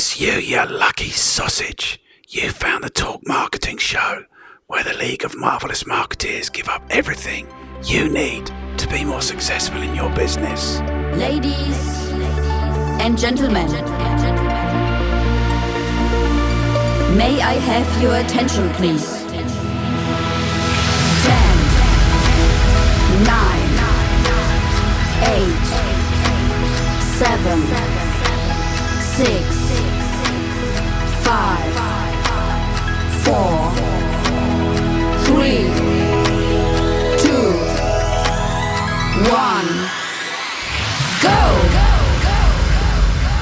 Yes, you lucky sausage. You found the Talk Marketing Show, where the League of Marvelous Marketeers give up everything you need to be more successful in your business. Ladies and gentlemen, may I have your attention, please? 10, 9, 8, 7, 6, 5, 4, 3, 2, 1, go!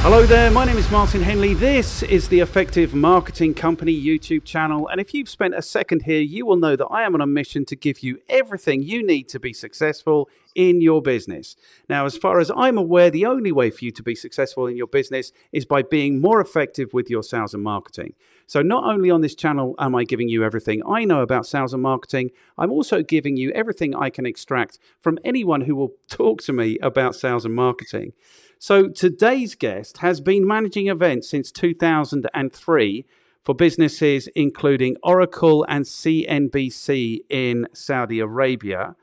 Hello there, my name is Martin Henley. This is the Effective Marketing Company YouTube channel, and if you've spent a second here, you will know that I am on a mission to give you everything you need to be successful in your business. Now, as far as I'm aware, the only way for you to be successful in your business is by being more effective with your sales and marketing. So not only on this channel am I giving you everything I know about sales and marketing, I'm also giving you everything I can extract from anyone who will talk to me about sales and marketing. So today's guest has been managing events since 2003 for businesses including Oracle and CNBC in Saudi Arabia.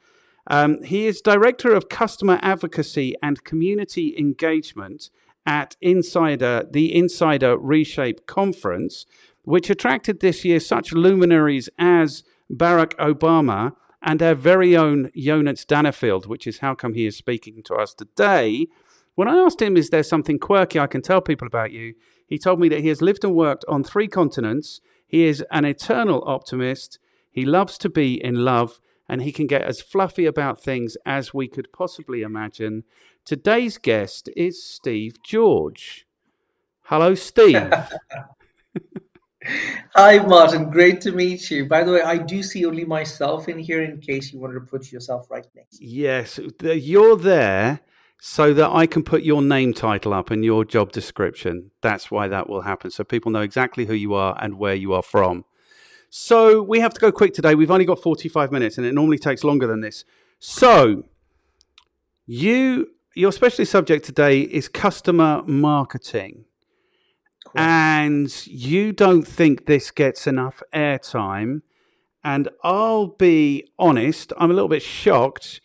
He is Director of Customer Advocacy and Community Engagement at the Insider Reshape Conference, which attracted this year such luminaries as Barack Obama and our very own Ionut Danifeld, which is how come he is speaking to us today. When I asked him, is there something quirky I can tell people about you? He told me that he has lived and worked on 3 continents. He is an eternal optimist. He loves to be in love, and he can get as fluffy about things as we could possibly imagine. Today's guest is Steve George. Hello, Steve. Hi, Martin. Great to meet you. By the way, I do see only myself in here in case you wanted to put yourself right next. Yes, you're there so that I can put your name title up and your job description. That's why that will happen, so people know exactly who you are and where you are from. So we have to go quick today. We've only got 45 minutes, and it normally takes longer than this. So your specialty subject today is customer marketing. Cool. And you don't think this gets enough airtime. And I'll be honest, I'm a little bit shocked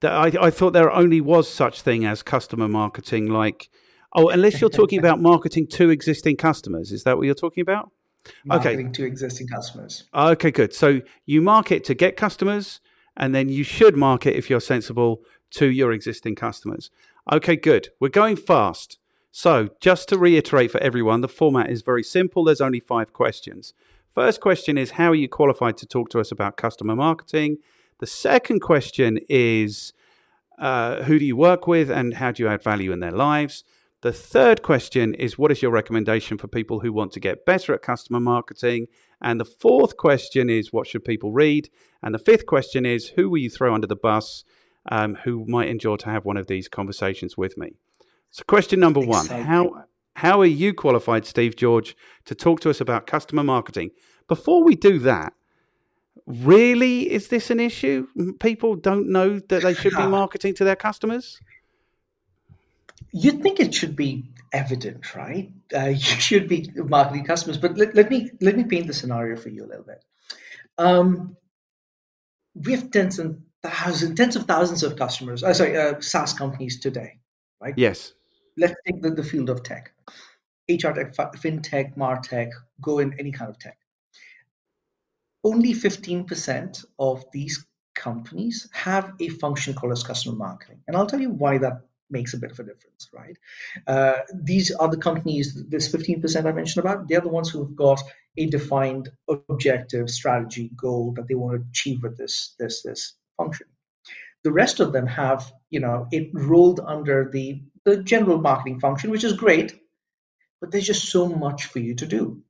that I thought there only was such thing as customer marketing, like, oh, unless you're talking about marketing to existing customers. Is that what you're talking about? Marketing to existing customers. Okay, good. So you market to get customers, and then you should market, if you're sensible, to your existing customers. Okay, good. We're going fast. So just to reiterate for everyone, the format is very simple. There's only 5 questions. First question is, how are you qualified to talk to us about customer marketing? The second question is, who do you work with and how do you add value in their lives? The third question is, what is your recommendation for people who want to get better at customer marketing? And the fourth question is, what should people read? And the fifth question is, who will you throw under the bus who might enjoy to have one of these conversations with me? So question number one, how are you qualified, Steve George, to talk to us about customer marketing? Before we do that, really, is this an issue? People don't know that they should be marketing to their customers? You'd think it should be evident, right? You should be marketing customers, but let me paint the scenario for you a little bit. We have tens of thousands of customers. SaaS companies today, right? Yes. Let's take the field of tech, HR tech, fintech, martech, go in any kind of tech. Only 15% of these companies have a function called as customer marketing, and I'll tell you why that makes a bit of a difference, right? These are the companies, this 15% I mentioned about, they're the ones who've got a defined objective, strategy, goal that they want to achieve with this function. The rest of them have, it rolled under the general marketing function, which is great, but there's just so much for you to do.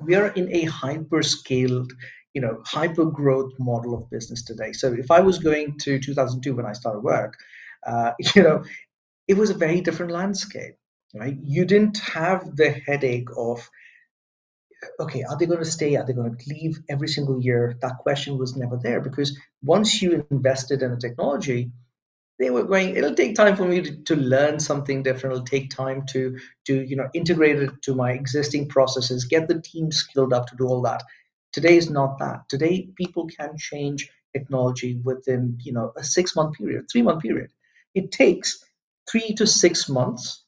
We are in a hyper-scaled, hyper-growth model of business today. So if I was going to 2002 when I started work, it was a very different landscape, right? You didn't have the headache of, okay, are they going to stay? Are they going to leave every single year? That question was never there because once you invested in a technology, they were going, it'll take time for me to learn something different. It'll take time to integrate it to my existing processes, get the team skilled up to do all that. Today is not that. Today, people can change technology within, a 6-month period, 3-month period. It takes 3 to 6 months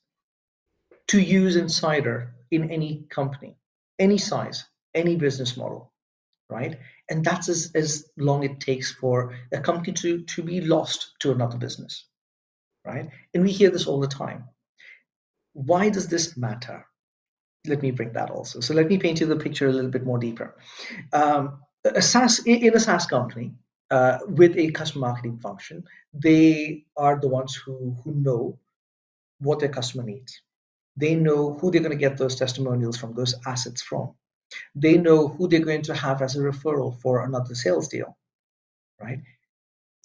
to use Insider in any company, any size, any business model, right? And that's as long it takes for a company to be lost to another business, right? And we hear this all the time. Why does this matter? Let me bring that also. So let me paint you the picture a little bit more deeper. In a SaaS company with a customer marketing function, they are the ones who know what their customer needs. They know who they're going to get those testimonials from, those assets from. They know who they're going to have as a referral for another sales deal, right?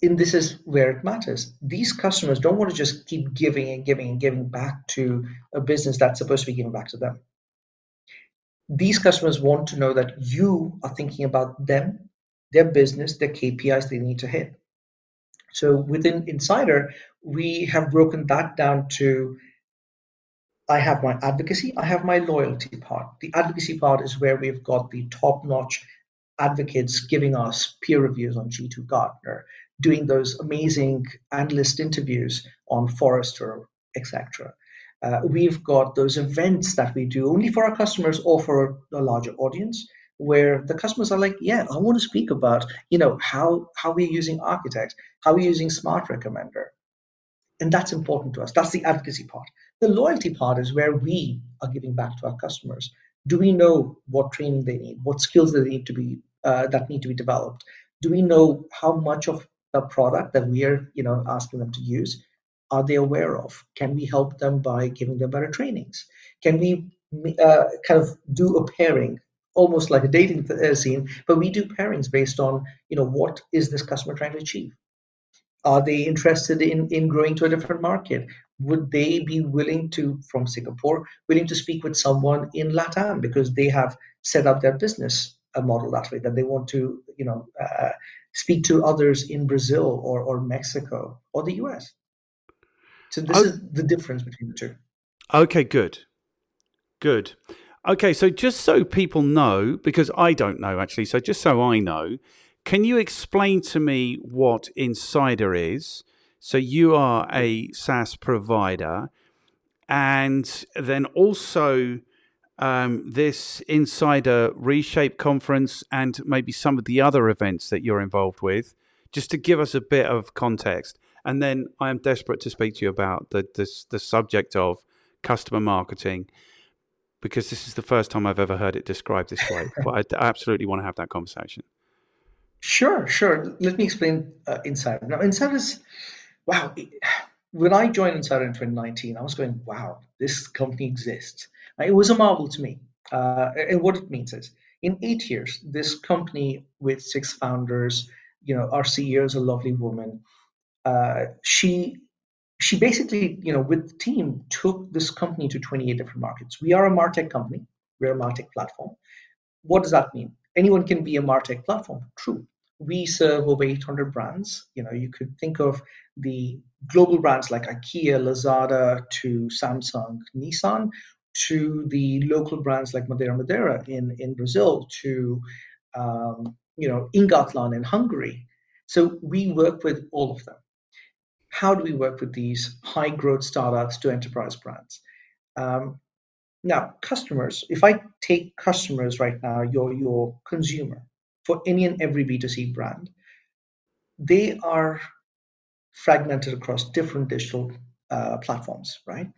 And this is where it matters. These customers don't want to just keep giving and giving and giving back to a business that's supposed to be giving back to them. These customers want to know that you are thinking about them, their business, their KPIs they need to hit. So within Insider, we have broken that down to, I have my advocacy, I have my loyalty part. The advocacy part is where we've got the top-notch advocates giving us peer reviews on G2, Gartner, doing those amazing analyst interviews on Forrester, etc. We've got those events that we do only for our customers or for a larger audience, where the customers are like, yeah, I want to speak about, how we're using Architect, how we're using Smart Recommender. And that's important to us. That's the advocacy part. The loyalty part is where we are giving back to our customers. Do we know what training they need, what skills they need to be that need to be developed? Do we know how much of the product that we are, asking them to use, are they aware of? Can we help them by giving them better trainings? Can we kind of do a pairing, almost like a dating scene, but we do pairings based on, what is this customer trying to achieve? Are they interested in growing to a different market? Would they be willing to, from Singapore, willing to speak with someone in LATAM because they have set up their business model that way, that they want to, speak to others in Brazil or Mexico or the US? So this is the difference between the two. Okay, good. Okay, so just so people know, because I don't know actually, so just so I know, can you explain to me what Insider is? So you are a SaaS provider, and then also this Insider Reshape Conference and maybe some of the other events that you're involved with, just to give us a bit of context. And then I am desperate to speak to you about the subject of customer marketing, because this is the first time I've ever heard it described this way. But I absolutely want to have that conversation. Sure. Let me explain Insider. Now, Insider is, wow. When I joined Insider in 2019, I was going, wow, this company exists. It was a marvel to me. And what it means is, in 8 years, this company with 6 founders, our CEO is a lovely woman. She basically, with the team, took this company to 28 different markets. We are a MarTech company. We're a MarTech platform. What does that mean? Anyone can be a MarTech platform. True. We serve over 800 brands. You could think of the global brands like IKEA, Lazada, to Samsung, Nissan, to the local brands like Madeira Madeira in Brazil, to Ingatlan in Hungary. So we work with all of them. How do we work with these high growth startups to enterprise brands? Now, customers, if I take customers right now, your consumer for any and every B2C brand, they are fragmented across different digital platforms, right?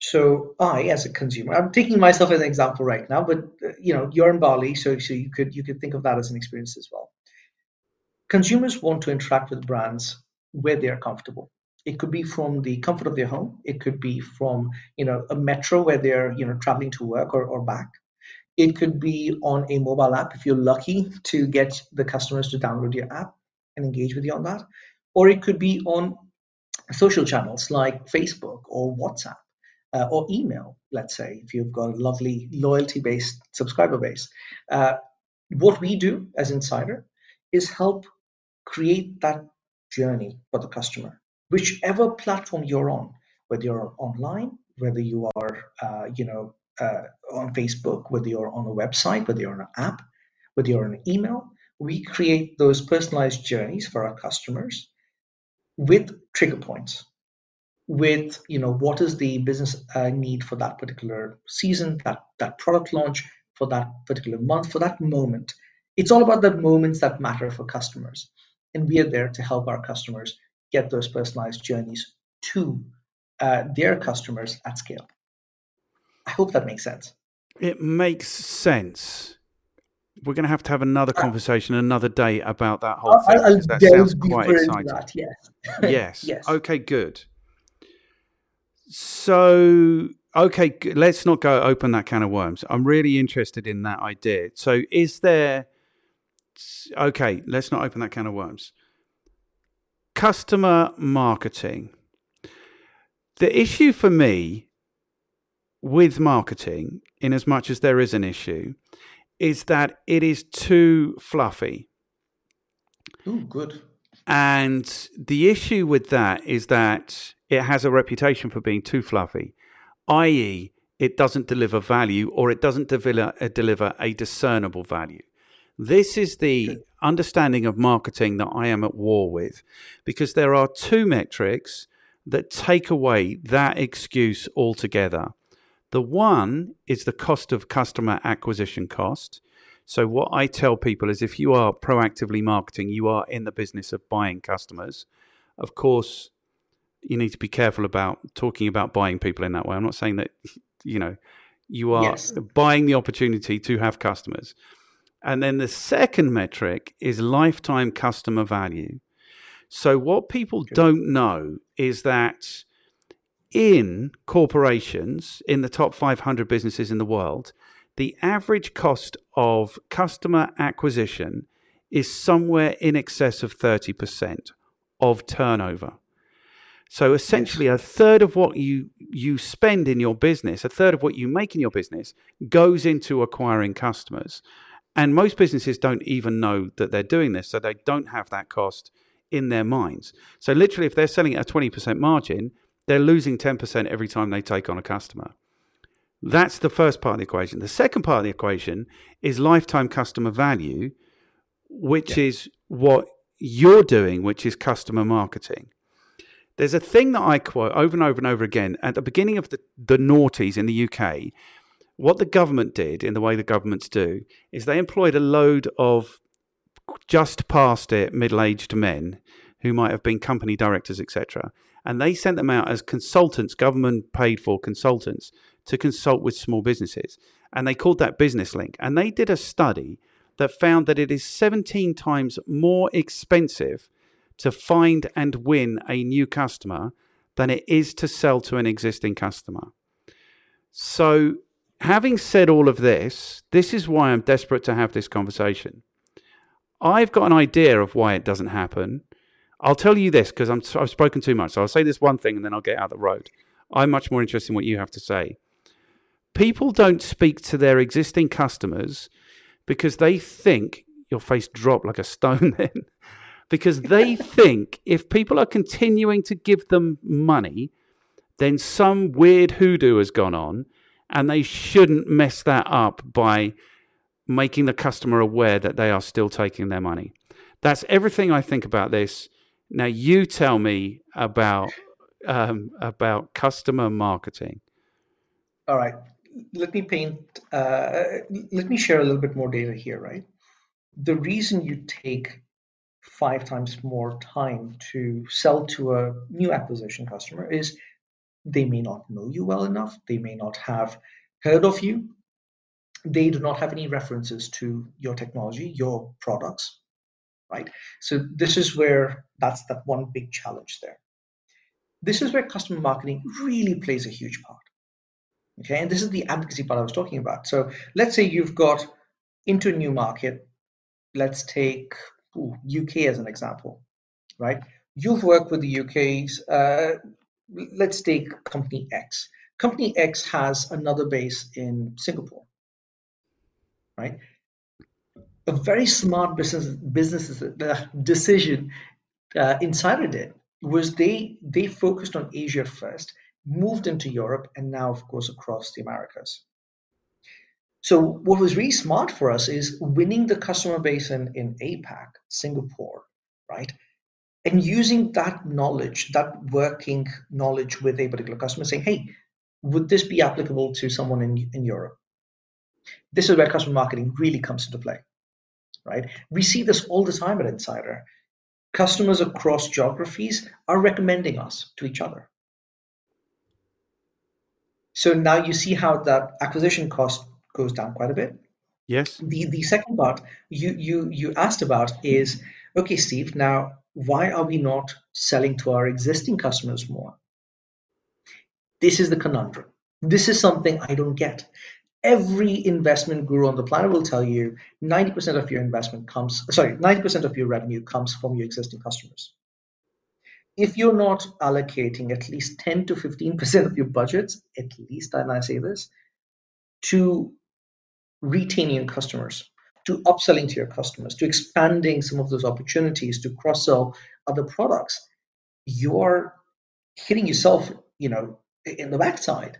So I, as a consumer, I'm taking myself as an example right now, but you're in Bali, so you could think of that as an experience as well. Consumers want to interact with brands where they are comfortable. It could be from the comfort of their home. It could be from, a metro where they're, traveling to work or back. It could be on a mobile app if you're lucky to get the customers to download your app and engage with you on that. Or it could be on social channels like Facebook or WhatsApp or email, let's say, if you've got a lovely loyalty-based subscriber base. What we do as Insider is help create that journey for the customer. whichever platform you're on, whether you're online, whether you are, on Facebook, whether you're on a website, whether you're on an app, whether you're on an email, we create those personalized journeys for our customers with trigger points, with, what is the business need for that particular season, that product launch, for that particular month, for that moment. It's all about the moments that matter for customers. And we are there to help our customers get those personalized journeys to their customers at scale. I hope that makes sense. It makes sense. We're going to have another conversation another day about that whole thing. That sounds quite exciting. That, yes. Yes. Okay, good. So, okay, let's not go open that can of worms. I'm really interested in that idea. So let's not open that can of worms. Customer marketing. The issue for me with marketing, in as much as there is an issue, is that it is too fluffy. Oh, good. And the issue with that is that it has a reputation for being too fluffy, i.e. it doesn't deliver value, or it doesn't deliver a discernible value. This is the understanding of marketing that I am at war with, because there are two metrics that take away that excuse altogether. The one is the cost of customer acquisition cost. So what I tell people is, if you are proactively marketing, you are in the business of buying customers. Of course, you need to be careful about talking about buying people in that way. I'm not saying that, you are buying the opportunity to have customers. And then the second metric is lifetime customer value. So what people don't know is that in corporations, in the top 500 businesses in the world, the average cost of customer acquisition is somewhere in excess of 30% of turnover. So essentially, a third of what you spend in your business, a third of what you make in your business, goes into acquiring customers. And most businesses don't even know that they're doing this, so they don't have that cost in their minds. So literally, if they're selling at a 20% margin, they're losing 10% every time they take on a customer. That's the first part of the equation. The second part of the equation is lifetime customer value, which is what you're doing, which is customer marketing. There's a thing that I quote over and over and over again. At the beginning of the noughties in the UK, what the government did, in the way the governments do, is they employed a load of just past it middle-aged men who might have been company directors, etc. And they sent them out as consultants, government paid for consultants, to consult with small businesses. And they called that Business Link. And they did a study that found that it is 17 times more expensive to find and win a new customer than it is to sell to an existing customer. So having said all of this, this is why I'm desperate to have this conversation. I've got an idea of why it doesn't happen. I'll tell you this, because I've spoken too much. So I'll say this one thing and then I'll get out of the road. I'm much more interested in what you have to say. People don't speak to their existing customers because they think — your face dropped like a stone then — because they think if people are continuing to give them money, then some weird hoodoo has gone on, and they shouldn't mess that up by making the customer aware that they are still taking their money. That's everything I think about this. Now you tell me about customer marketing. All right. Let me share a little bit more data here, right? The reason you take 5 times more time to sell to a new acquisition customer is they may not know you well enough. They may not have heard of you. They do not have any references to your technology, your products, right? So this is where that's that one big challenge there. This is where customer marketing really plays a huge part. Okay, and this is the advocacy part I was talking about. So let's say you've got into a new market. Let's take UK as an example, right? You've worked with the UK's, let's take company X. Company X has another base in Singapore, right? A very smart business decision Insider did was they focused on Asia first, moved into Europe, and now, of course, across the Americas. So what was really smart for us is winning the customer base in APAC, Singapore, right? And using that knowledge, that working knowledge with a particular customer, saying, hey, would this be applicable to someone in Europe? This is where customer marketing really comes into play, right? We see this all the time at Insider. Customers across geographies are recommending us to each other. So now you see how that acquisition cost goes down quite a bit. Yes. The second part you asked about is, okay, Steve, now why are we not selling to our existing customers more? This is the conundrum. This is something I don't get. Every investment guru on the planet will tell you 90% of your investment comes, sorry, 90% of your revenue comes from your existing customers. If you're not allocating at least 10 to 15% of your budgets, at least, and I say this, to retaining your customers, to upselling to your customers, to expanding some of those opportunities, to cross-sell other products, you're hitting yourself, you know, in the backside.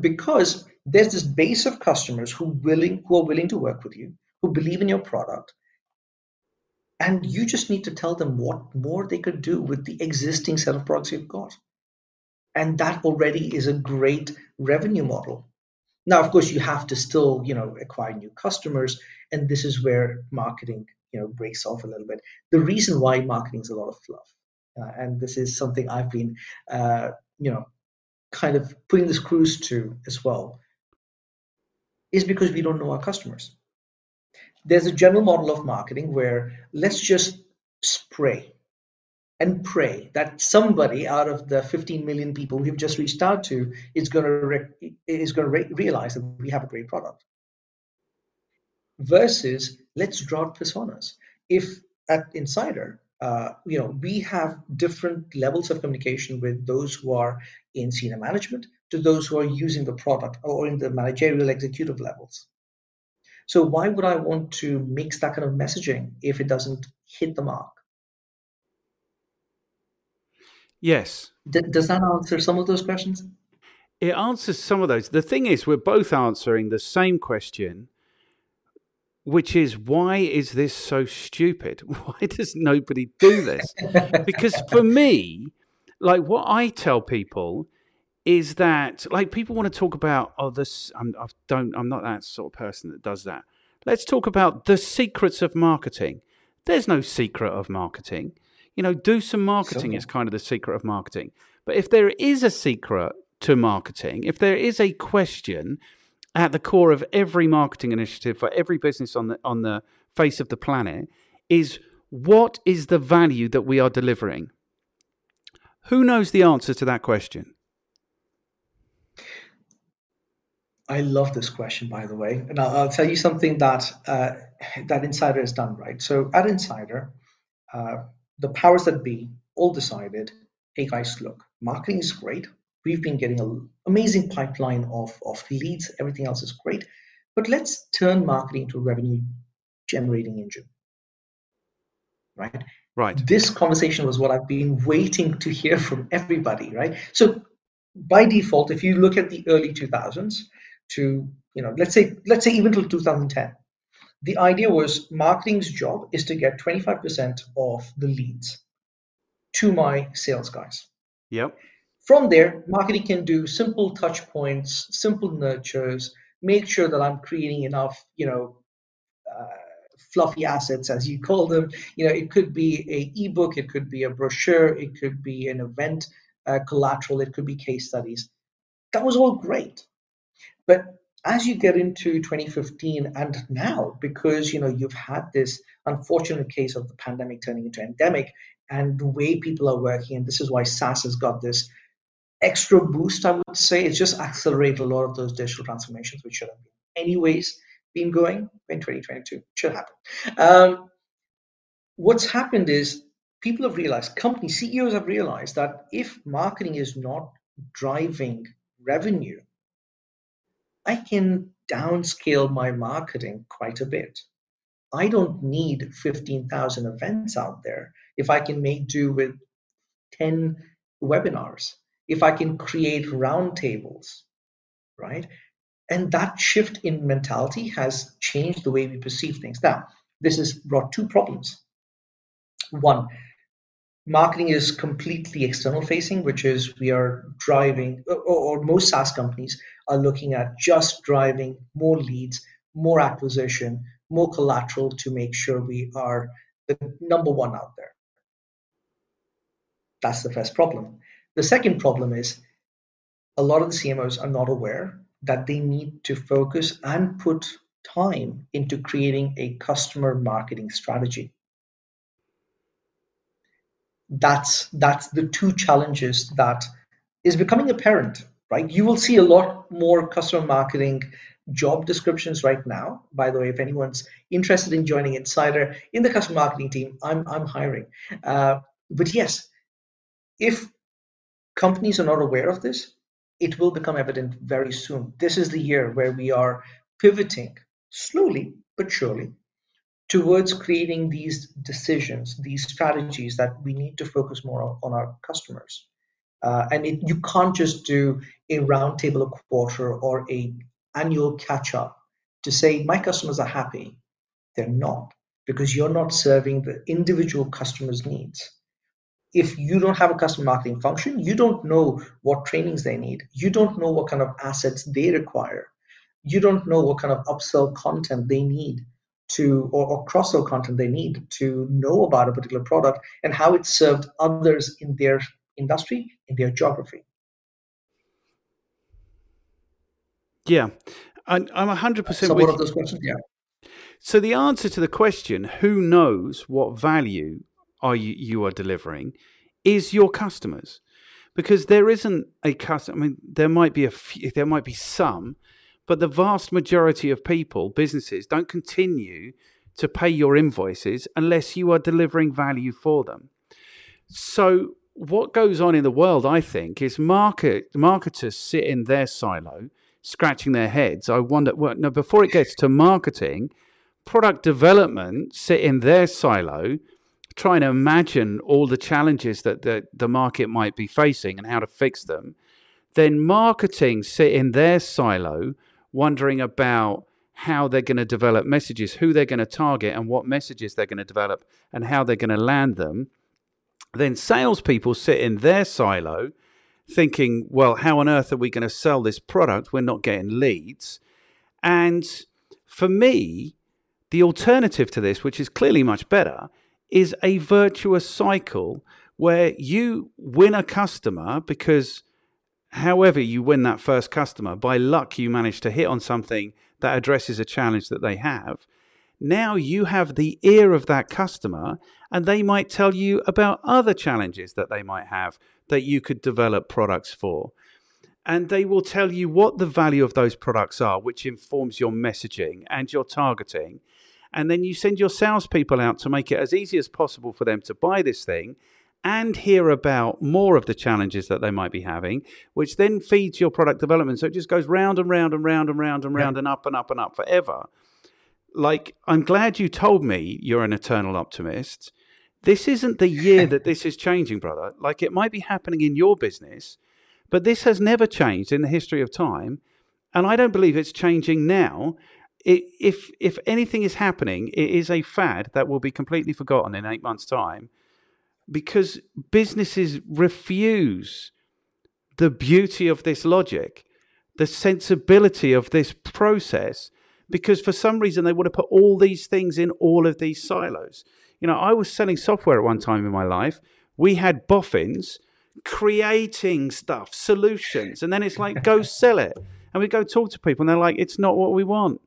Because there's this base of customers who are willing to work with you, who believe in your product, and you just need to tell them what more they could do with the existing set of products you've got. And that already is a great revenue model. Now, of course, you have to still, you know, acquire new customers, and this is where marketing, you know, breaks off a little bit. The reason why marketing is a lot of fluff, and this is something I've been, you know, kind of putting the screws to as well, is because we don't know our customers. There's a general model of marketing where let's just spray and pray that somebody out of the 15 million people we've just reached out to is going to realize that we have a great product. Versus let's draw personas. If at Insider, you know, we have different levels of communication with those who are in senior management to those who are using the product or in the managerial executive levels. So why would I want to mix that kind of messaging if it doesn't hit the mark? Yes. Does that answer some of those questions? It answers some of those. The thing is, we're both answering the same question, which is, why is this so stupid? Why does nobody do this? Because for me, like what I tell people is that, like, people want to talk about, oh, this, I'm not that sort of person that does that. Let's talk about the secrets of marketing. There's no secret of marketing. You know, do some marketing is kind of the secret of marketing. But if there is a secret to marketing, if there is a question at the core of every marketing initiative for every business on the face of the planet, is what is the value that we are delivering? Who knows the answer to that question? I love this question, by the way. And I'll tell you something that that Insider has done, right? So at Insider, the powers that be all decided, hey guys, look, marketing is great. We've been getting an amazing pipeline of leads. Everything else is great. But let's turn marketing into a revenue-generating engine, right? Right. This conversation was what I've been waiting to hear from everybody, right? So by default, if you look at the early 2000s to, you know, let's say even till 2010, the idea was marketing's job is to get 25% of the leads to my sales guys. Yep. From there, marketing can do simple touch points, simple nurtures, make sure that I'm creating enough, you know, fluffy assets, as you call them. You know, it could be an ebook, it could be a brochure, it could be an event collateral, it could be case studies. That was all great. But as you get into 2015 and now, because, you know, you've had this unfortunate case of the pandemic turning into endemic and the way people are working, and this is why SaaS has got this extra boost, I would say. It's just accelerated a lot of those digital transformations, which should have been anyways been going in 2022. It should happen. What's happened is people have realized, company CEOs have realized that if marketing is not driving revenue, I can downscale my marketing quite a bit. I don't need 15,000 events out there if I can make do with 10 webinars, if I can create roundtables, right? And that shift in mentality has changed the way we perceive things. Now, this has brought two problems. One, marketing is completely external facing, which is we are driving, or most SaaS companies are looking at just driving more leads, more acquisition, more collateral to make sure we are the number one out there. That's the first problem. The second problem is a lot of the CMOs are not aware that they need to focus and put time into creating a customer marketing strategy. That's the two challenges that is becoming apparent, right? You will see a lot more customer marketing job descriptions right now. By the way, if anyone's interested in joining Insider in the customer marketing team, I'm hiring. But yes, if companies are not aware of this, it will become evident very soon. This is the year where we are pivoting slowly but surely towards creating these decisions, these strategies that we need to focus more on our customers. You can't just do a roundtable a quarter or a annual catch-up to say, my customers are happy. They're not, because you're not serving the individual customer's needs. If you don't have a customer marketing function, you don't know what trainings they need. You don't know what kind of assets they require. You don't know what kind of upsell content they need to, or cross-sell content they need to know about a particular product and how it served others in their industry, in their geography. Yeah, I'm 100%. So, what are those questions? Yeah. So the answer to the question, who knows what value you are delivering, is your customers, because there isn't a customer. I mean, there might be a few, there might be some, but the vast majority of people, businesses, don't continue to pay your invoices unless you are delivering value for them. So what goes on in the world, I think, is marketers sit in their silo, scratching their heads. I wonder, well, no, before it gets to marketing, product development sit in their silo, trying to imagine all the challenges that the market might be facing and how to fix them. Then marketing sit in their silo, wondering about how they're going to develop messages, who they're going to target and what messages they're going to develop and how they're going to land them. Then salespeople sit in their silo, thinking, well, how on earth are we going to sell this product? We're not getting leads. And for me, the alternative to this, which is clearly much better, is a virtuous cycle where you win a customer because however you win that first customer, by luck you manage to hit on something that addresses a challenge that they have. Now you have the ear of that customer and they might tell you about other challenges that they might have that you could develop products for. And they will tell you what the value of those products are, which informs your messaging and your targeting. And then you send your salespeople out to make it as easy as possible for them to buy this thing and hear about more of the challenges that they might be having, which then feeds your product development. So it just goes round and round and round and round and round, yeah, and up and up and up forever. Like, I'm glad you told me you're an eternal optimist. This isn't the year that this is changing, brother. Like, it might be happening in your business, but this has never changed in the history of time. And I don't believe it's changing now. If anything is happening, it is a fad that will be completely forgotten in 8 months' time, because businesses refuse the beauty of this logic, the sensibility of this process, because for some reason they want to put all these things in all of these silos. You know, I was selling software at one time in my life. We had boffins creating stuff, solutions, and then it's like, go sell it. And we go talk to people and they're like, it's not what we want.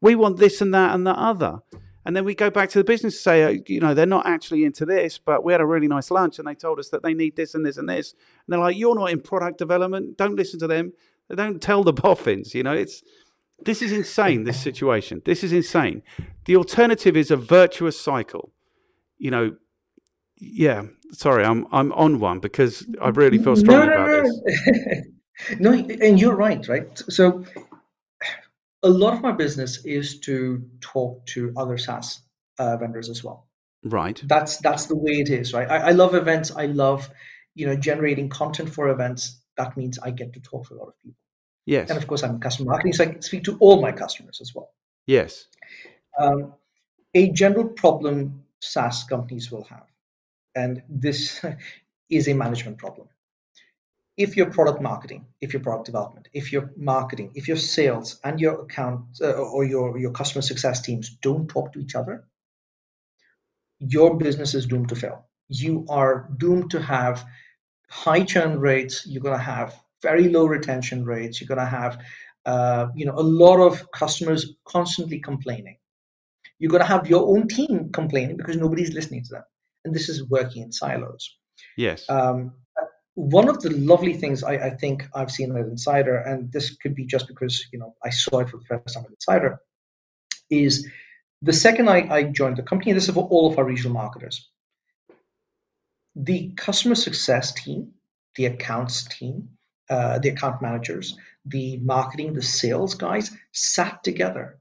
We want this and that and the other. And then we go back to the business and say, oh, you know, they're not actually into this, but we had a really nice lunch and they told us that they need this and this and this. And they're like, you're not in product development. Don't listen to them. They don't tell the boffins. You know, this is insane, this situation. This is insane. The alternative is a virtuous cycle. You know, yeah, sorry, I'm on one because I really feel strongly about this. No, and you're right? So a lot of my business is to talk to other SaaS vendors as well. Right. That's the way it is, right? I love events. I love you know, generating content for events, that means I get to talk to a lot of people. Yes. And of course, I'm in customer marketing, so I can speak to all my customers as well. Yes. A general problem SaaS companies will have, and this is a management problem. If your product marketing, if your product development, if your marketing, if your sales and your account or your customer success teams don't talk to each other, your business is doomed to fail. You are doomed to have high churn rates. You're going to have very low retention rates. You're going to have, a lot of customers constantly complaining. You're going to have your own team complaining because nobody's listening to them. And this is working in silos. Yes. One of the lovely things I think I've seen with Insider, and this could be just because, you know, I saw it for the first time with Insider, is the second I joined the company, and this is for all of our regional marketers, the customer success team, the accounts team, the account managers, the marketing, the sales guys sat together.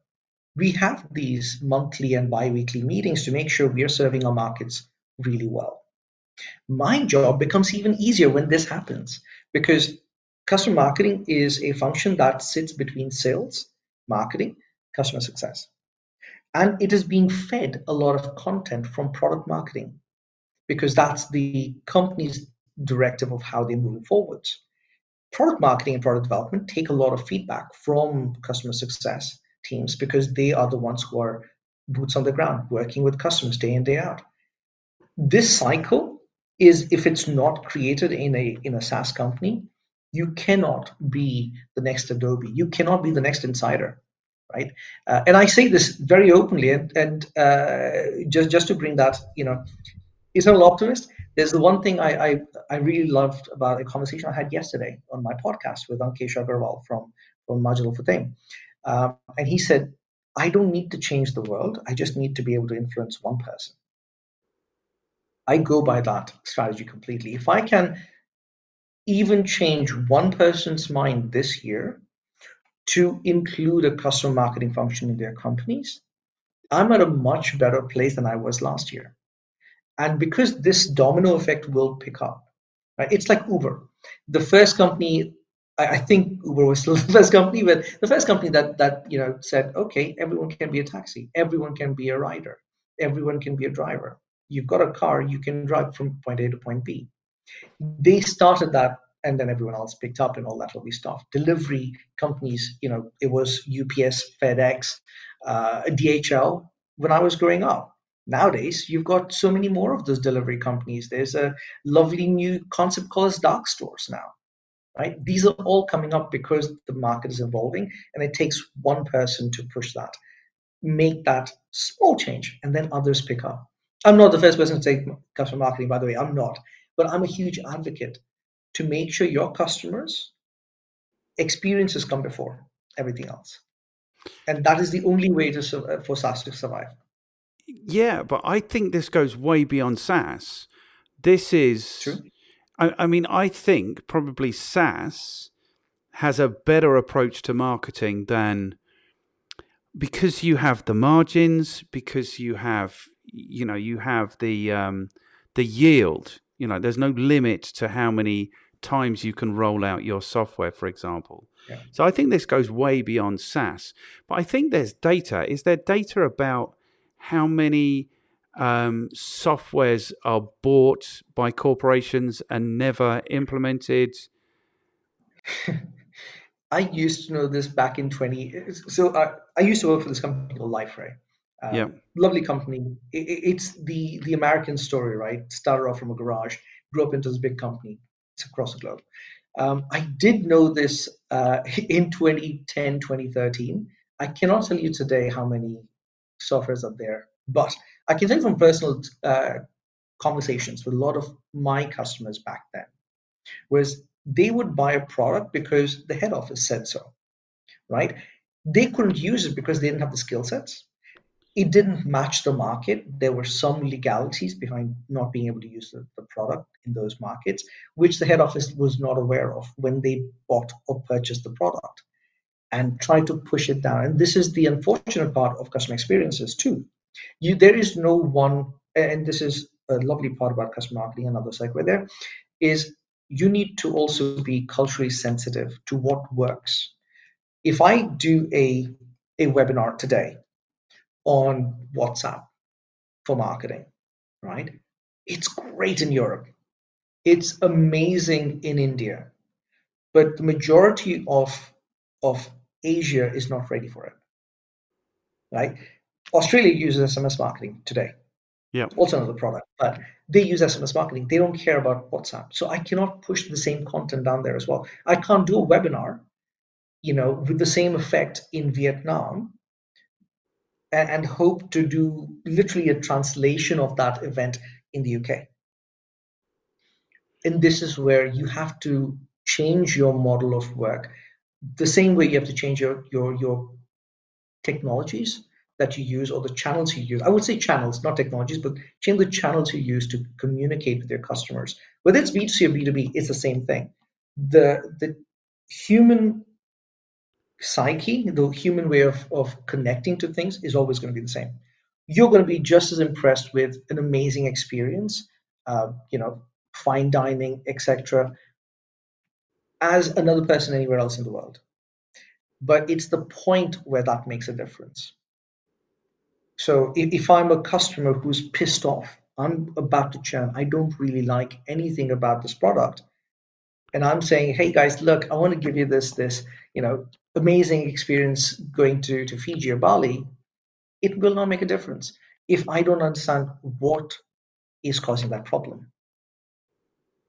We have these monthly and bi-weekly meetings to make sure we are serving our markets really well. My job becomes even easier when this happens, because customer marketing is a function that sits between sales, marketing, customer success. And it is being fed a lot of content from product marketing, because that's the company's directive of how they're moving forward. Product marketing and product development take a lot of feedback from customer success teams, because they are the ones who are boots on the ground, working with customers day in, day out. This cycle is, if it's not created in a SaaS company, you cannot be the next Adobe. You cannot be the next Insider, right? And I say this very openly, and just to bring that, you know, eternal optimist. There's the one thing I really loved about a conversation I had yesterday on my podcast with Ankesh Agarwal from Marginal Fatim, and he said, "I don't need to change the world. I just need to be able to influence one person." I go by that strategy completely. If I can even change one person's mind this year to include a customer marketing function in their companies, I'm at a much better place than I was last year. And because this domino effect will pick up, right? It's like Uber. The first company, I think Uber was still the first company, but the first company that you know said, okay, everyone can be a taxi, everyone can be a rider, everyone can be a driver. You've got a car, you can drive from point A to point B. They started that, and then everyone else picked up, and all that will be stuff. Delivery companies, you know, it was UPS, FedEx, DHL when I was growing up. Nowadays, you've got so many more of those delivery companies. There's a lovely new concept called dark stores now, right? These are all coming up because the market is evolving, and it takes one person to push that, make that small change, and then others pick up. I'm not the first person to take customer marketing, by the way, I'm not, but I'm a huge advocate to make sure your customers' experiences come before everything else. And that is the only way for SaaS to survive. Yeah, but I think this goes way beyond SaaS. This is, true. I mean, I think probably SaaS has a better approach to marketing than, because you have the margins, because you have, you know, you have the yield. You know, there's no limit to how many times you can roll out your software, for example. Yeah. So I think this goes way beyond SaaS. But I think there's data. Is there data about how many softwares are bought by corporations and never implemented? I used to know this back in I used to work for this company called LifeRay. Yeah. Lovely company. It's the American story, right? Started off from a garage, grew up into this big company. It's across the globe. I did know this in 2010, 2013. I cannot tell you today how many softwares are there, but I can tell you from personal conversations with a lot of my customers back then, was they would buy a product because the head office said so, right? They couldn't use it because they didn't have the skill sets. It didn't match the market. There were some legalities behind not being able to use the product in those markets, which the head office was not aware of when they bought or purchased the product and tried to push it down. And this is the unfortunate part of customer experiences too. There is no one, and this is a lovely part about customer marketing and other psychware there, is you need to also be culturally sensitive to what works. If I do a webinar today on WhatsApp for marketing, right? It's great in Europe. It's amazing in India. But the majority of Asia is not ready for it, right? Australia uses SMS marketing today. Yeah. Also another product, but they use SMS marketing. They don't care about WhatsApp. So I cannot push the same content down there as well. I can't do a webinar, you know, with the same effect in Vietnam and hope to do literally a translation of that event in the UK. And this is where you have to change your model of work, the same way you have to change your technologies that you use or the channels you use. I would say channels, not technologies, but change the channels you use to communicate with your customers. Whether it's B2C or B2B, it's the same thing. The human psyche, the human way of connecting to things is always going to be the same. You're going to be just as impressed with an amazing experience, you know, fine dining, etc., as another person anywhere else in the world. But it's the point where that makes a difference. So if I'm a customer who's pissed off, I'm about to churn, I don't really like anything about this product, and I'm saying, hey guys, look, I want to give you this, you know, amazing experience going to Fiji or Bali, it will not make a difference if I don't understand what is causing that problem.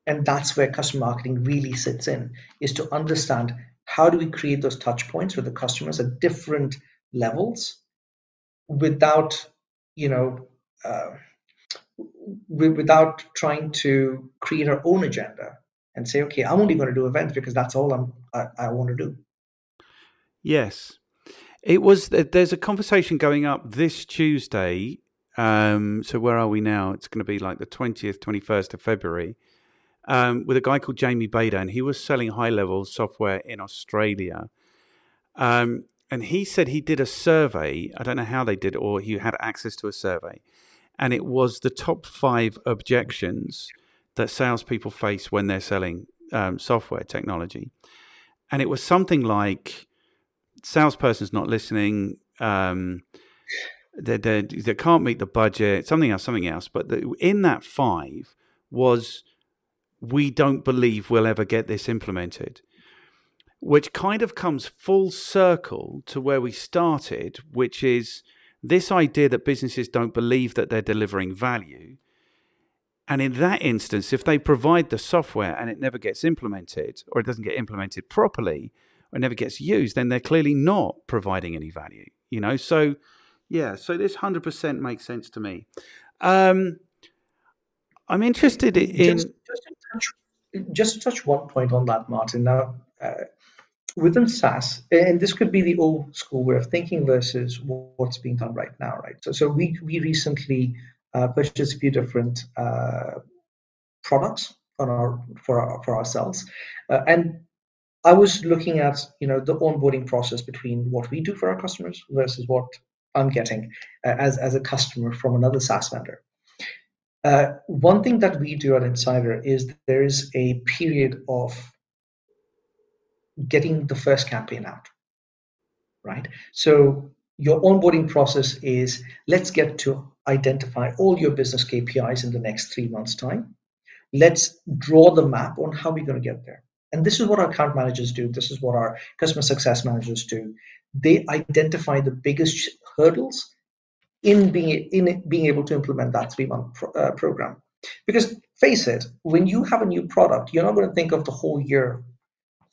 And that's where customer marketing really sits in, is to understand how do we create those touch points with the customers at different levels without, you know, without trying to create our own agenda and say, okay, I'm only going to do events because that's all I want to do. Yes. There's a conversation going up this Tuesday. So where are we now? It's going to be like the 20th, 21st of February. With a guy called Jamie Bader, and he was selling high-level software in Australia. And he said he did a survey. I don't know how they did, or he had access to a survey. And it was the top 5 objections that salespeople face when they're selling software technology. And it was something like, salesperson's not listening, they can't meet the budget, something else. But in that 5 was... we don't believe we'll ever get this implemented, which kind of comes full circle to where we started, which is this idea that businesses don't believe that they're delivering value. And in that instance, if they provide the software and it never gets implemented, or it doesn't get implemented properly, or never gets used, then they're clearly not providing any value, you know? So yeah, so this 100% makes sense to me. I'm interested in... Just to touch one point on that, Martin. Now, within SaaS, and this could be the old school way of thinking versus what's being done right now, right? So we recently purchased a few different products for ourselves, and I was looking at, you know, the onboarding process between what we do for our customers versus what I'm getting as a customer from another SaaS vendor. One thing that we do at Insider is there is a period of getting the first campaign out, right? So your onboarding process is, let's get to identify all your business KPIs in the next 3 months' time. Let's draw the map on how we're going to get there. And this is what our account managers do. This is what our customer success managers do. They identify the biggest hurdles in being able to implement that 3-month program. Because face it, when you have a new product, you're not going to think of the whole year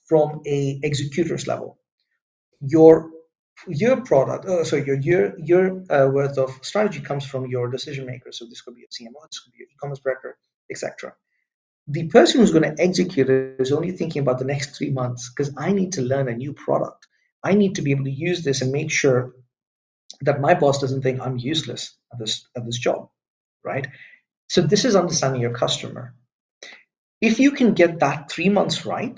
from a executor's level. Your worth of strategy comes from your decision maker. So this could be a CMO, this could be an e-commerce director, etc. The person who's going to execute it is only thinking about the next 3 months, because I need to learn a new product. I need to be able to use this and make sure that my boss doesn't think I'm useless at this job, right? So this is understanding your customer. If you can get that 3 months right,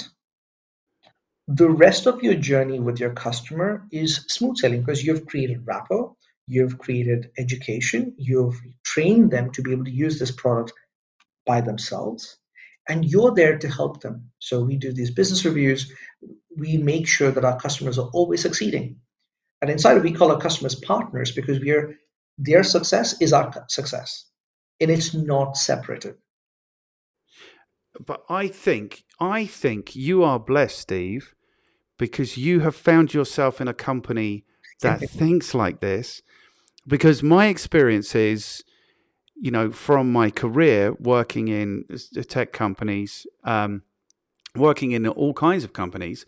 the rest of your journey with your customer is smooth sailing, because you've created rapport, you've created education, you've trained them to be able to use this product by themselves, and you're there to help them. So we do these business reviews. We make sure that our customers are always succeeding. And inside, we call our customers partners because we are, their success is our success, and it's not separated. But I think you are blessed, Steve, because you have found yourself in a company that thinks like this. Because my experience is, you know, from my career working in tech companies, working in all kinds of companies,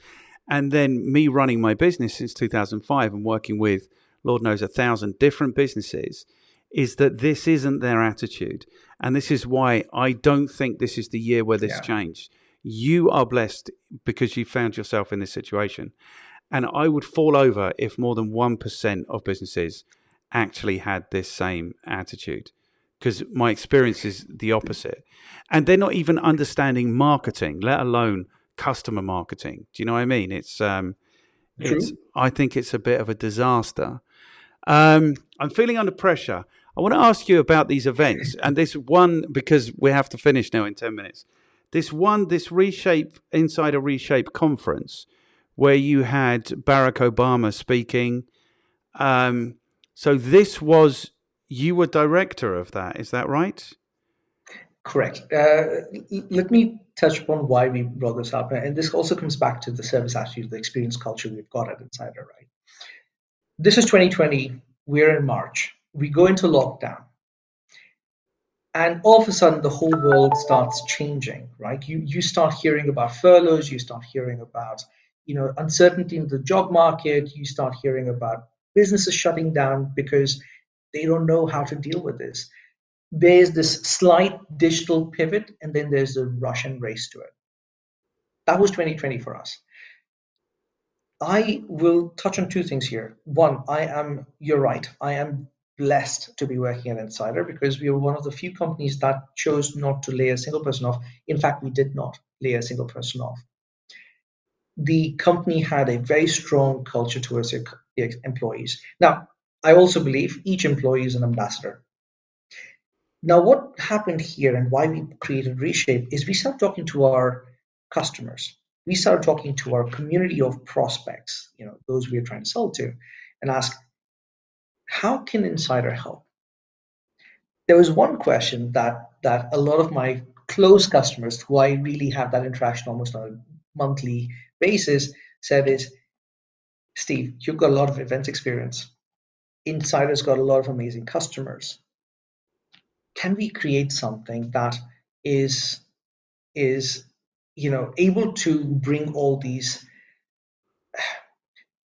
and then me running my business since 2005 and working with, Lord knows, 1,000 different businesses, is that this isn't their attitude. And this is why I don't think this is the year where this changed. You are blessed because you found yourself in this situation. And I would fall over if more than 1% of businesses actually had this same attitude, because my experience is the opposite. And they're not even understanding marketing, let alone customer marketing. Do you know what I mean? It's I think it's a bit of a disaster. I'm feeling under pressure. I want to ask you about these events, and this one, because we have to finish now in 10 minutes. This Reshape, Insider Reshape Conference, where you had Barack Obama speaking. So this was, you were director of that, is that right? Correct. Let me touch upon why we brought this up. And this also comes back to the service attitude, the experience culture we've got at Insider, right? This is 2020, we're in March, we go into lockdown. And all of a sudden, the whole world starts changing, right? You start hearing about furloughs, you start hearing about, you know, uncertainty in the job market, you start hearing about businesses shutting down because they don't know how to deal with this. There's this slight digital pivot, and then there's the rush and race to it. That was 2020 for us. I will touch on two things here. One, you're right, I am blessed to be working at Insider because we were one of the few companies that chose not to lay a single person off. In fact, we did not lay a single person off. The company had a very strong culture towards their employees. Now, I also believe each employee is an ambassador. Now, what happened here and why we created Reshape is we started talking to our customers. We started talking to our community of prospects, you know, those we are trying to sell to, and ask, how can Insider help? There was one question that a lot of my close customers, who I really have that interaction almost on a monthly basis, said is, Steve, you've got a lot of events experience. Insider's got a lot of amazing customers. Can we create something that is you know, able to bring all these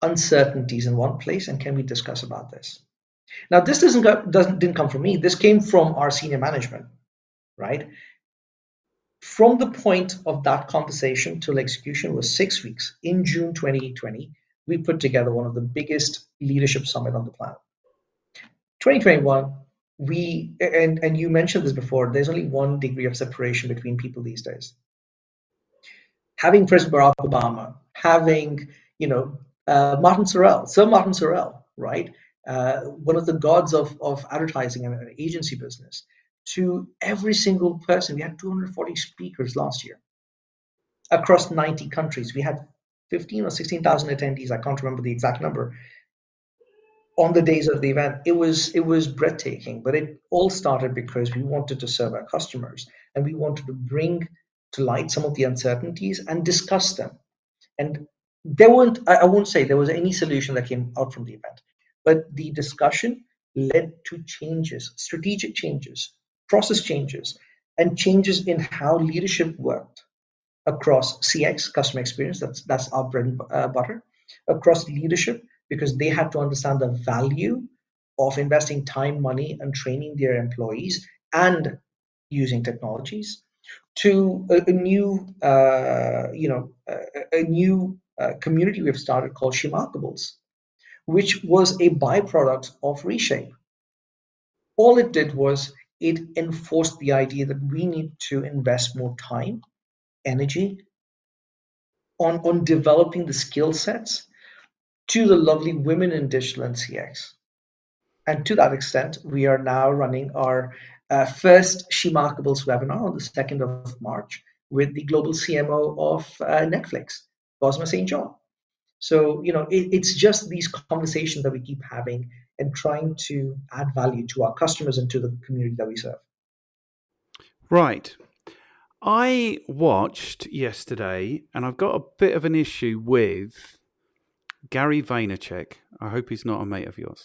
uncertainties in one place, and can we discuss about this? Now, this didn't come from me. This came from our senior management, right? From the point of that conversation till execution was 6 weeks. In June 2020, we put together one of the biggest leadership summit on the planet. 2021, we and you mentioned this before. There's only one degree of separation between people these days. Having President Barack Obama, having, you know, Martin Sorrell, Sir Martin Sorrell, right? One of the gods of advertising and agency business, to every single person. We had 240 speakers last year across 90 countries. We had 15 or 16,000 attendees. I can't remember the exact number. On the days of the event, it was breathtaking, but it all started because we wanted to serve our customers, and we wanted to bring to light some of the uncertainties and discuss them. And there weren't, I won't say there was any solution that came out from the event, but the discussion led to changes, strategic changes, process changes, and changes in how leadership worked across CX, customer experience, that's our bread and butter, across leadership, because they had to understand the value of investing time, money, and training their employees and using technologies, to a new community we've started called She Markables, which was a byproduct of Reshape. All it did was it enforced the idea that we need to invest more time, energy on developing the skill sets to the lovely women in digital and CX. And to that extent, we are now running our first She Markables webinar on the 2nd of March, with the global CMO of Netflix, Bosma St. John. So, you know, it's just these conversations that we keep having and trying to add value to our customers and to the community that we serve. Right. I watched yesterday, and I've got a bit of an issue with Gary Vaynerchuk. I hope he's not a mate of yours.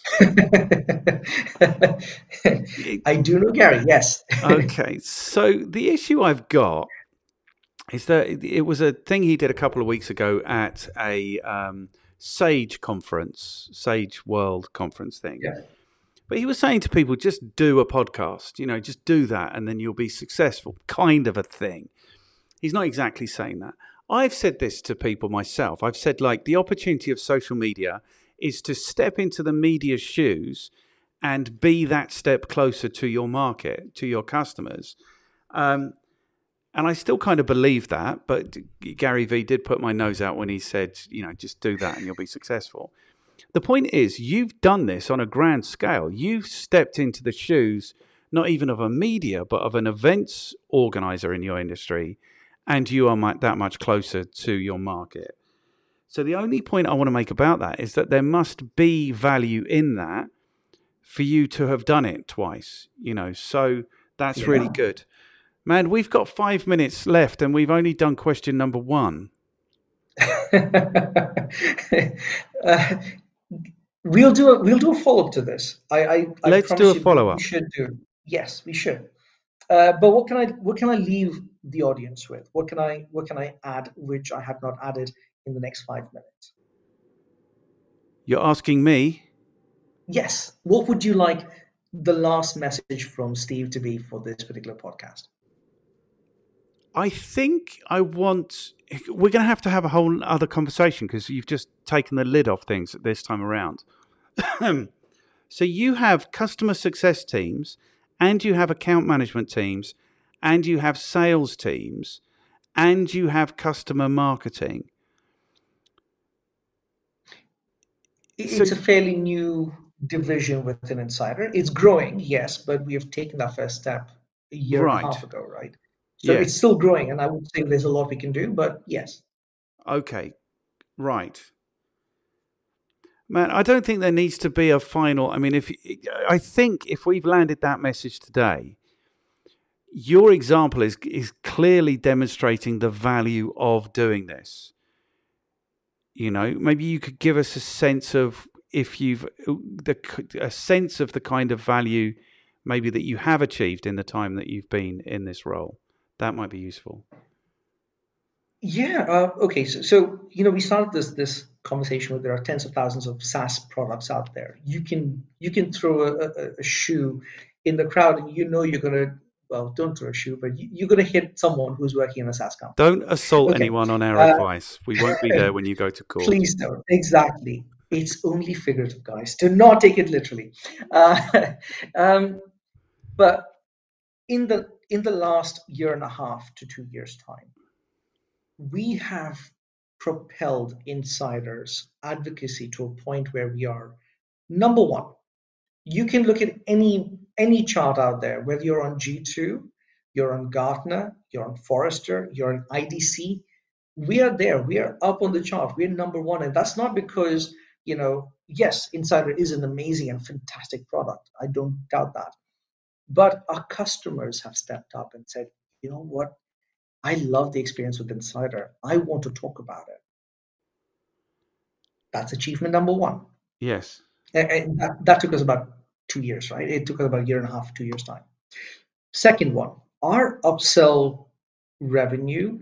I do know Gary, yes. Okay, so the issue I've got is that it was a thing he did a couple of weeks ago at a Sage conference, Sage World conference thing. Yeah. But he was saying to people, just do a podcast, you know, just do that and then you'll be successful, kind of a thing. He's not exactly saying that. I've said this to people myself. I've said, like, the opportunity of social media is to step into the media's shoes and be that step closer to your market, to your customers. And I still kind of believe that, but Gary V did put my nose out when he said, you know, just do that and you'll be successful. The point is, you've done this on a grand scale. You've stepped into the shoes, not even of a media, but of an events organizer in your industry, and you are that much closer to your market. So the only point I want to make about that is that there must be value in that for you to have done it twice, you know, so that's really good. Man, we've got 5 minutes left and we've only done question number one. We'll do a follow-up to this. I Let's do a follow-up. We should do. Yes, we should. But what can I leave the audience with? What can I add which I have not added in the next 5 minutes? You're asking me? Yes. What would you like the last message from Steve to be for this particular podcast? I think we're going to have a whole other conversation because you've just taken the lid off things this time around. So you have customer success teams and you have account management teams and you have sales teams and you have customer marketing. It's a fairly new division within Insider. It's growing, yes, but we have taken our first step a year and a half ago, right? So yes. It's still growing, and I would say there's a lot we can do, but yes. Okay, right. Man, I don't think there needs to be a final... I mean, I think if we've landed that message today, your example is clearly demonstrating the value of doing this. You know, maybe you could give us a sense of the kind of value maybe that you have achieved in the time that you've been in this role. That might be useful. Yeah. Okay. So, you know, we started this conversation where there are tens of thousands of SaaS products out there. You can throw a shoe in the crowd, and you know you're gonna. Well, don't throw a shoe, but you're gonna hit someone who's working in a SaaS company. Don't assault anyone on our advice. We won't be there when you go to court. Please don't. Exactly. It's only figurative, guys. Do not take it literally. But in the last year and a half to 2 years' time, we have propelled Insider's advocacy to a point where we are number one. You can look at any chart out there, whether you're on G2, you're on Gartner, you're on Forrester, you're on IDC. We are there. We are up on the chart. We're number one. And that's not because, you know, yes, Insider is an amazing and fantastic product. I don't doubt that. But our customers have stepped up and said, you know what? I love the experience with Insider. I want to talk about it. That's achievement number one. Yes. And that took us about 2 years, right? It took us about a year and a half, 2 years' time. Second one, our upsell revenue,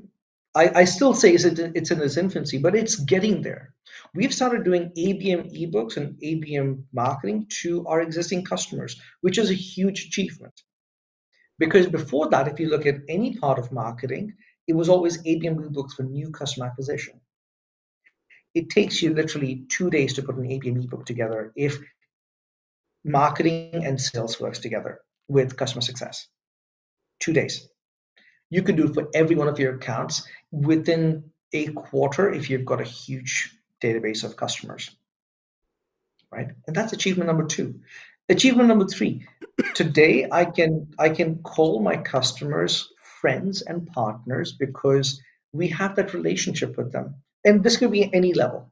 I still say it's in its infancy, but it's getting there. We've started doing ABM ebooks and ABM marketing to our existing customers, which is a huge achievement. Because before that, if you look at any part of marketing, it was always ABM ebooks for new customer acquisition. It takes you literally 2 days to put an ABM ebook together if marketing and sales works together with customer success. 2 days. You can do it for every one of your accounts within a quarter if you've got a huge database of customers, right? And that's achievement number two. Achievement number three, today I can call my customers friends and partners because we have that relationship with them. And this could be at any level,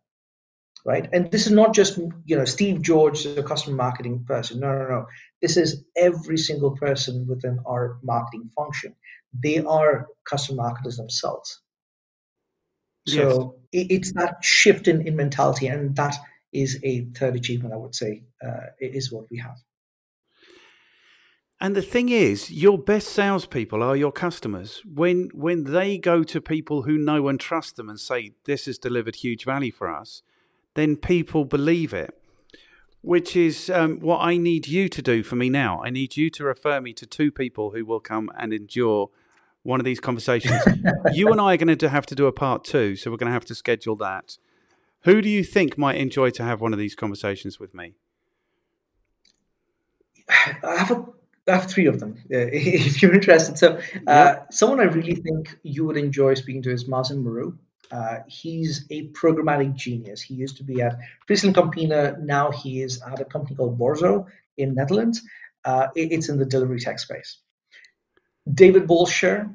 right? And this is not just, you know, Steve George, the customer marketing person. No, no, no. This is every single person within our marketing function. They are customer marketers themselves. So yes, it's that shift in mentality, and that is a third achievement, I would say, is what we have. And the thing is, your best salespeople are your customers. When they go to people who know and trust them and say, this has delivered huge value for us, then people believe it, which is what I need you to do for me now. I need you to refer me to two people who will come and endure one of these conversations. You and I are going to have to do a part two, so we're going to have to schedule that. Who do you think might enjoy to have one of these conversations with me? I have three of them, if you're interested. So someone I really think you would enjoy speaking to is Martin Maru. He's a programmatic genius. He used to be at FrieslandCampina. Now he is at a company called Borzo in Netherlands. It's in the delivery tech space. David Boshler,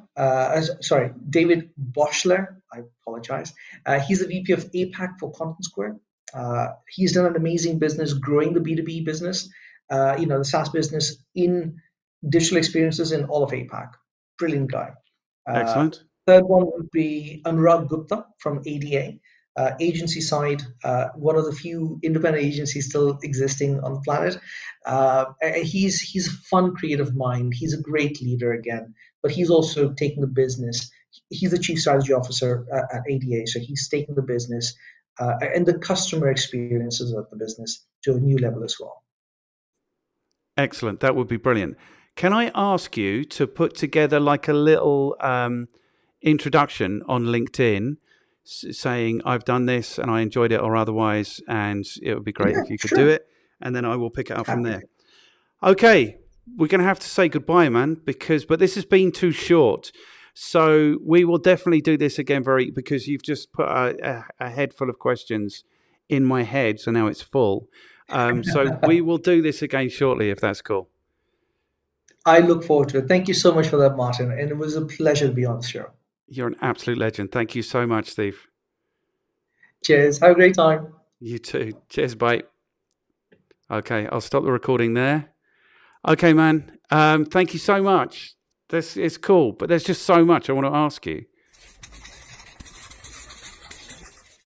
I apologize. He's the VP of APAC for Content Square. He's done an amazing business growing the B2B business, the SaaS business in digital experiences in all of APAC. Brilliant guy. Excellent. Third one would be Anurag Gupta from ADA, agency side, one of the few independent agencies still existing on the planet. He's a fun, creative mind. He's a great leader again, but he's also taking the business. He's the chief strategy officer at ADA, so he's taking the business and the customer experiences of the business to a new level as well. Excellent. That would be brilliant. Can I ask you to put together like a little introduction on LinkedIn saying, I've done this and I enjoyed it or otherwise, and it would be great if you could do it. And then I will pick it up from there. Okay. We're going to have to say goodbye, man, but this has been too short. So we will definitely do this again because you've just put a head full of questions in my head. So now it's full. So we will do this again shortly, if that's cool. I look forward to it. Thank you so much for that, Martin. And it was a pleasure to be on the show. You're an absolute legend. Thank you so much, Steve. Cheers. Have a great time. You too. Cheers, bye. Okay, I'll stop the recording there. Okay, man. Thank you so much. It's cool, but there's just so much I want to ask you.